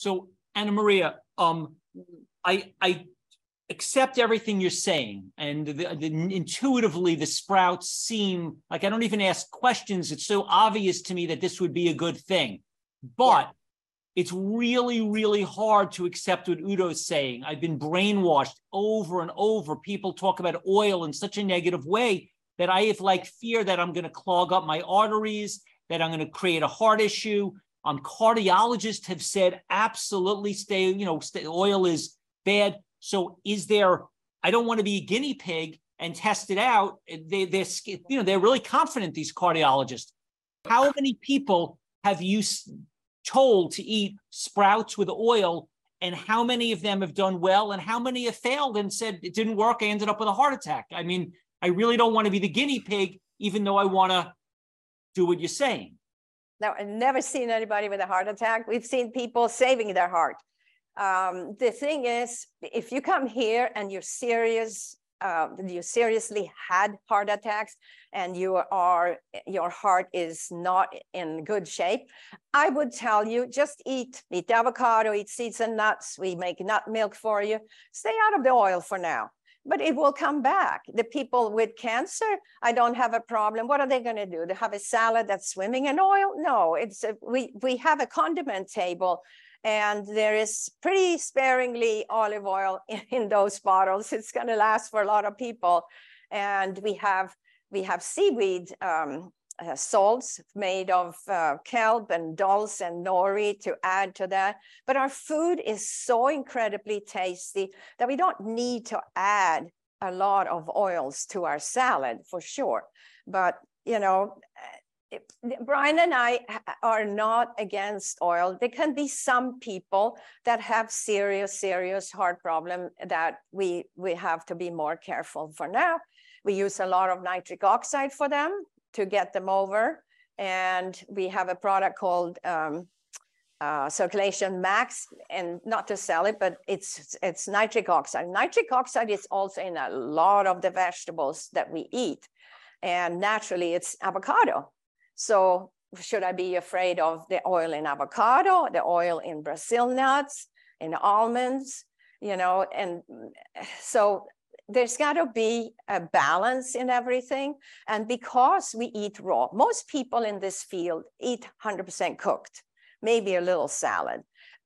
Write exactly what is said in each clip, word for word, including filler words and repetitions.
So Anna Maria, um, I, I accept everything you're saying, and the, the, intuitively the sprouts seem like, I don't even ask questions. It's so obvious to me that this would be a good thing, but yeah. It's really, really hard to accept what Udo's saying. I've been brainwashed over and over. People talk about oil in such a negative way that I have like fear that I'm going to clog up my arteries, that I'm going to create a heart issue. Um, cardiologists have said, absolutely stay, you know, stay, oil is bad. So is there, I don't want to be a guinea pig and test it out. They, they're, you know, they're really confident, these cardiologists. How many people have you told to eat sprouts with oil, and how many of them have done well, and how many have failed and said it didn't work, I ended up with a heart attack? I mean, I really don't want to be the guinea pig, even though I want to do what you're saying. No, I've never seen anybody with a heart attack. We've seen people saving their heart. Um, the thing is, if you come here and you're serious, uh, you seriously had heart attacks, and you are, your heart is not in good shape, I would tell you, just eat, eat avocado, eat seeds and nuts. We make nut milk for you. Stay out of the oil for now, but it will come back. The people with cancer, I don't have a problem. What are they going to do? They have a salad that's swimming in oil? No, it's a, we, we have a condiment table, and there is pretty sparingly olive oil in, in those bottles. It's going to last for a lot of people. And we have, we have seaweed um, uh, salts made of uh, kelp and dulse and nori to add to that. But our food is so incredibly tasty that we don't need to add a lot of oils to our salad, for sure. But, you know, Brian and I are not against oil. There can be some people that have serious, serious heart problem that we, we have to be more careful for now. We use a lot of nitric oxide for them to get them over. And we have a product called um, uh, Circulation Max, and not to sell it, but it's, it's nitric oxide. Nitric oxide is also in a lot of the vegetables that we eat. And naturally, it's avocado. So should I be afraid of the oil in avocado, the oil in Brazil nuts, in almonds, you know? And so there's got to be a balance in everything. And because we eat raw, most people in this field eat one hundred percent cooked, maybe a little salad.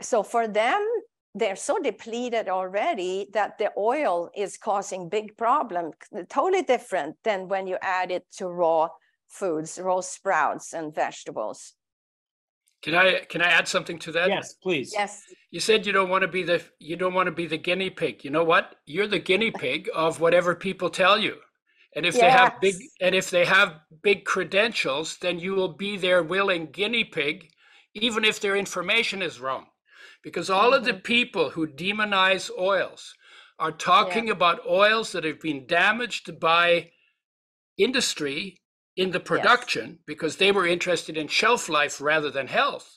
So for them, they're so depleted already that the oil is causing big problems, totally different than when you add it to raw foods, raw sprouts and vegetables. Can I can I add something to that? Yes, please. Yes. You said you don't want to be the you don't want to be the guinea pig. You know what? You're the guinea pig of whatever people tell you. And if yes. they have big and if they have big credentials, then you will be their willing guinea pig, even if their information is wrong. Because all mm-hmm. of the people who demonize oils are talking yeah. about oils that have been damaged by industry in the production yes. because they were interested in shelf life rather than health.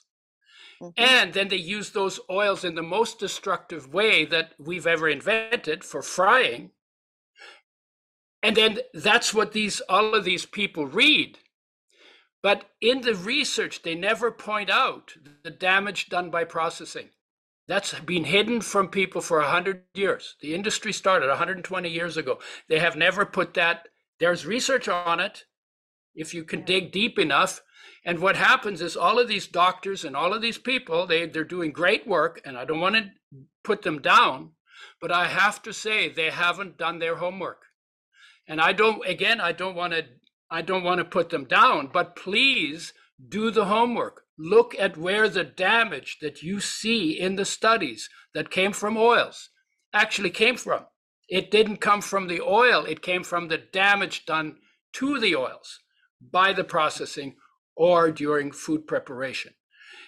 Mm-hmm. And then they use those oils in the most destructive way that we've ever invented, for frying. And then that's what these all of these people read. But in the research, they never point out the damage done by processing. That's been hidden from people for one hundred years. The industry started one hundred twenty years ago. They have never put that. There's research on it, if you can yeah. dig deep enough. And what happens is all of these doctors and all of these people, they, they're doing great work, and I don't want to put them down, but I have to say they haven't done their homework. And I don't, again, I don't want to, I don't want to put them down, but please do the homework. Look at where the damage that you see in the studies that came from oils actually came from. It didn't come from the oil. It came from the damage done to the oils by the processing or during food preparation.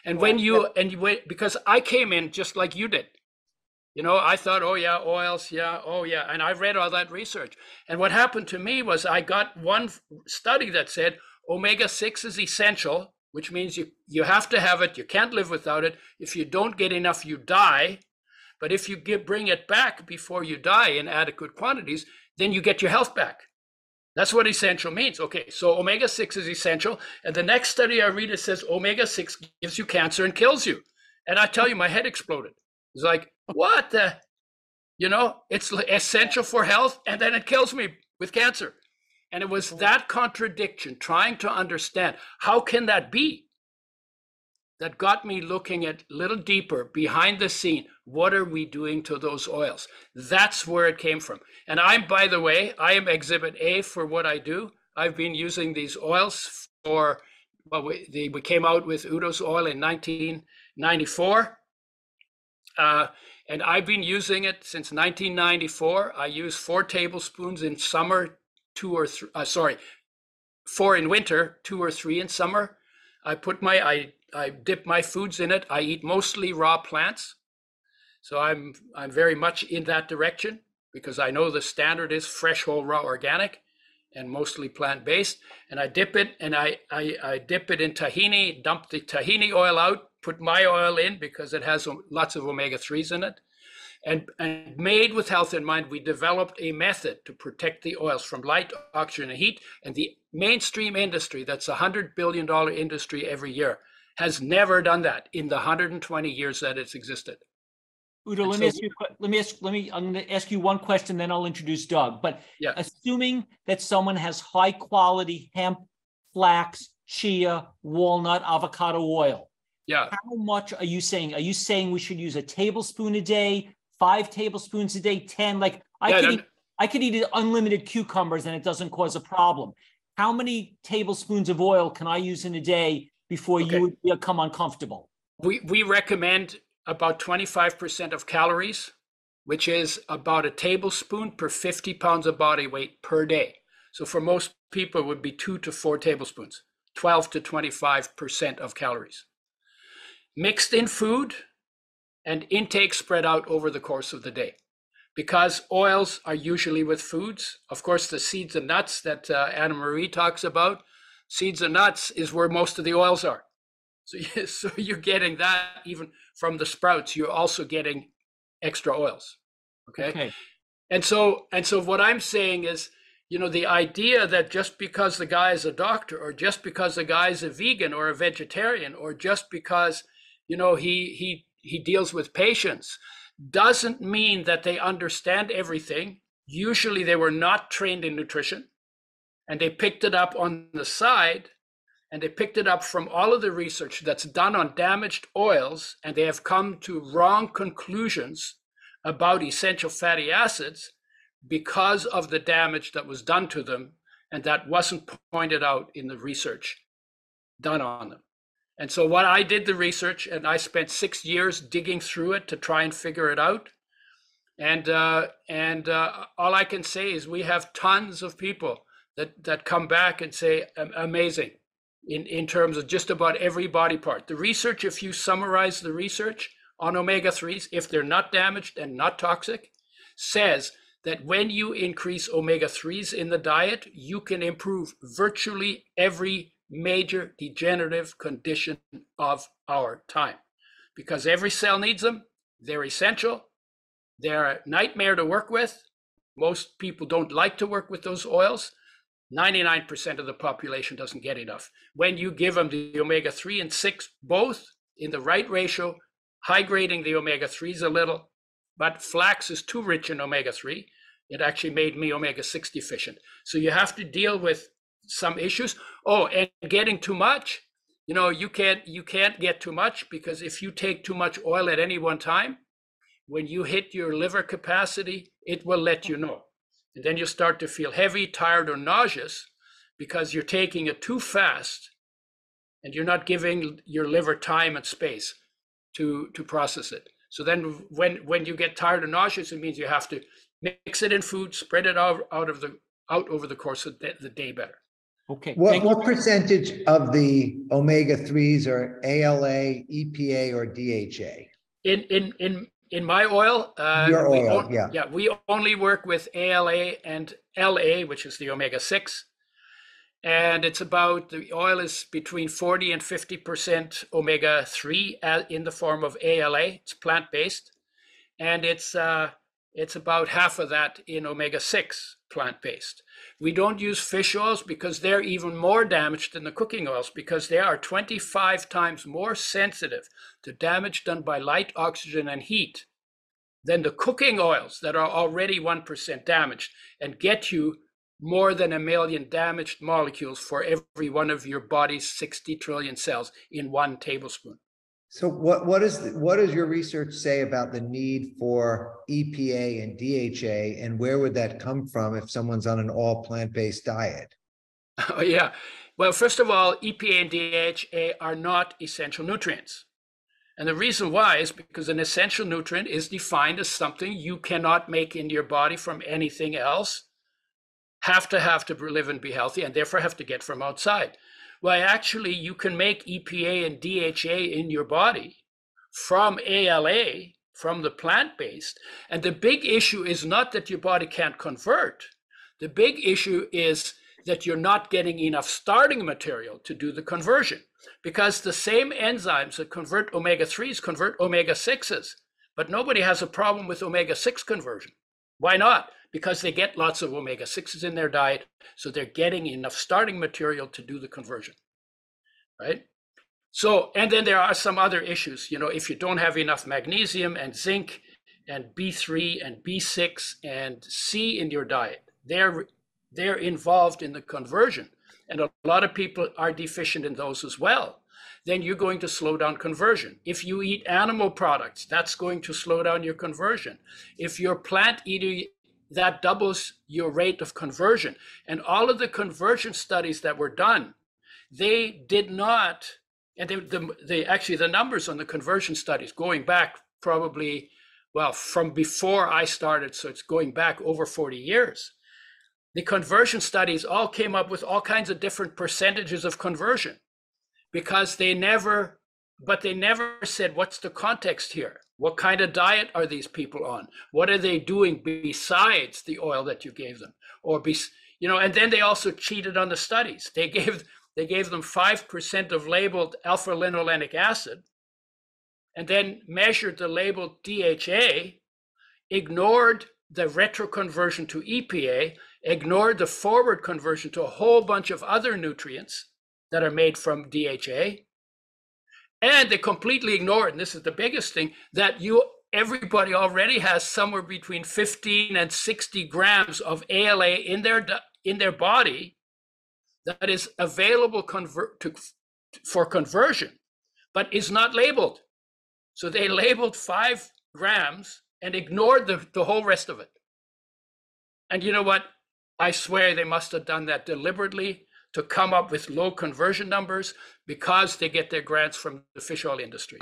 And when you, and you went, because I came in just like you did, you know, I thought, oh yeah, oils, yeah, oh yeah. And I read all that research. And what happened to me was I got one study that said, omega six is essential, which means you, you have to have it. You can't live without it. If you don't get enough, you die. But if you give, bring it back before you die in adequate quantities, then you get your health back. That's what essential means. Okay, so omega six is essential. And the next study I read, it says omega six gives you cancer and kills you. And I tell you, my head exploded. It's like, what the, you know, it's essential for health, and then it kills me with cancer. And it was that contradiction, trying to understand, how can that be? That got me looking at a little deeper behind the scene. What are we doing to those oils? That's where it came from. And I'm, by the way, I am exhibit A for what I do. I've been using these oils for, well, we, they, we came out with Udo's oil in nineteen ninety-four. Uh, and I've been using it since nineteen ninety-four. I use four tablespoons in summer, two or three, uh, sorry, four in winter, two or three in summer. I put my, I, I dip my foods in it. I eat mostly raw plants. So I'm, I'm very much in that direction, because I know the standard is fresh, whole, raw, organic, and mostly plant-based. And I dip it, and I, I, I dip it in tahini, dump the tahini oil out, put my oil in because it has lots of omega threes in it. And, and made with health in mind, we developed a method to protect the oils from light, oxygen, and heat. And the mainstream industry, that's a one hundred billion dollar industry every year, has never done that in the one hundred twenty years that it's existed. Udo, and let so me ask you. Let me ask. Let me. I'm going to ask you one question, then I'll introduce Doug. But yeah. Assuming that someone has high-quality hemp, flax, chia, walnut, avocado oil, yeah, how much are you saying? Are you saying we should use a tablespoon a day, five tablespoons a day, ten? Like I yeah, could, eat, I could eat unlimited cucumbers, and it doesn't cause a problem. How many tablespoons of oil can I use in a day before okay. you would become uncomfortable? We we recommend about twenty-five percent of calories, which is about a tablespoon per fifty pounds of body weight per day. So for most people, it would be two to four tablespoons, twelve to twenty-five percent of calories. Mixed in food and intake spread out over the course of the day. Because oils are usually with foods, of course, the seeds and nuts that uh, Anna Marie talks about, seeds and nuts is where most of the oils are. So, so you're getting that even from the sprouts, you're also getting extra oils. Okay? okay. And so, and so what I'm saying is, you know, the idea that just because the guy is a doctor, or just because the guy is a vegan or a vegetarian, or just because, you know, he, he, he deals with patients, doesn't mean that they understand everything. Usually they were not trained in nutrition, and they picked it up on the side. And they picked it up from all of the research that's done on damaged oils, and they have come to wrong conclusions about essential fatty acids because of the damage that was done to them, and that wasn't pointed out in the research done on them. And so what I did the research, and I spent six years digging through it to try and figure it out. And, uh, and uh, all I can say is we have tons of people that, that come back and say, amazing. In, in terms of just about every body part. The research, if you summarize the research on omega threes, if they're not damaged and not toxic, says that when you increase omega threes in the diet, you can improve virtually every major degenerative condition of our time. Because every cell needs them, they're essential, they're a nightmare to work with. Most people don't like to work with those oils. ninety-nine percent of the population doesn't get enough. When you give them the omega three and six, both in the right ratio, high grading the omega threes a little, but flax is too rich in omega three. It actually made me omega six deficient. So you have to deal with some issues. Oh, and getting too much, you know, you can't, you can't get too much, because if you take too much oil at any one time, when you hit your liver capacity, it will let you know. And then you start to feel heavy, tired, or nauseous because you're taking it too fast and you're not giving your liver time and space to, to process it. So then when, when you get tired or nauseous, it means you have to mix it in food, spread it out, out, of the, out over the course of the, the day better. Okay. What, what percentage of the omega threes are A L A, E P A, or D H A? In, in, in, In my oil, uh, Your oil we only, yeah. yeah, we only work with A L A and L A, which is the omega six, and it's about, the oil is between forty and fifty percent omega three in the form of A L A. It's plant-based, and it's uh, it's about half of that in omega six plant-based. We don't use fish oils because they're even more damaged than the cooking oils, because they are twenty-five times more sensitive to damage done by light, oxygen, and heat than the cooking oils that are already one percent damaged and get you more than a million damaged molecules for every one of your body's sixty trillion cells in one tablespoon. So what, what, is the, what does your research say about the need for E P A and D H A, and where would that come from if someone's on an all plant-based diet? Oh, yeah. Well, first of all, E P A and D H A are not essential nutrients. And the reason why is because an essential nutrient is defined as something you cannot make into your body from anything else, have to have to live and be healthy, and therefore have to get from outside. Well, actually, you can make E P A and D H A in your body from A L A, from the plant-based. And the big issue is not that your body can't convert. The big issue is that you're not getting enough starting material to do the conversion, because the same enzymes that convert omega threes convert omega sixes, but nobody has a problem with omega six conversion. Why not? Because they get lots of omega sixes in their diet, so they're getting enough starting material to do the conversion, right? So, and then there are some other issues. You know, if you don't have enough magnesium and zinc and B three and B six and C in your diet, they're, they're involved in the conversion. And a lot of people are deficient in those as well. Then you're going to slow down conversion. If you eat animal products, that's going to slow down your conversion. If you're plant eating, that doubles your rate of conversion. And all of the conversion studies that were done, they did not, and they, the, they actually the numbers on the conversion studies going back probably, well, from before I started, so it's going back over forty years. The conversion studies all came up with all kinds of different percentages of conversion, because they never, but they never said, what's the context here? What kind of diet are these people on? What are they doing besides the oil that you gave them? Or, be, you know, and then they also cheated on the studies. They gave, they gave them five percent of labeled alpha-linolenic acid, and then measured the labeled D H A, ignored the retroconversion to E P A, ignored the forward conversion to a whole bunch of other nutrients that are made from D H A. And they completely ignored, and this is the biggest thing, that you, everybody already has somewhere between fifteen and sixty grams of A L A in their, in their body that is available convert to, for conversion, but is not labeled. So they labeled five grams and ignored the, the whole rest of it. And you know what? I swear they must have done that deliberately to come up with low conversion numbers, because they get their grants from the fish oil industry.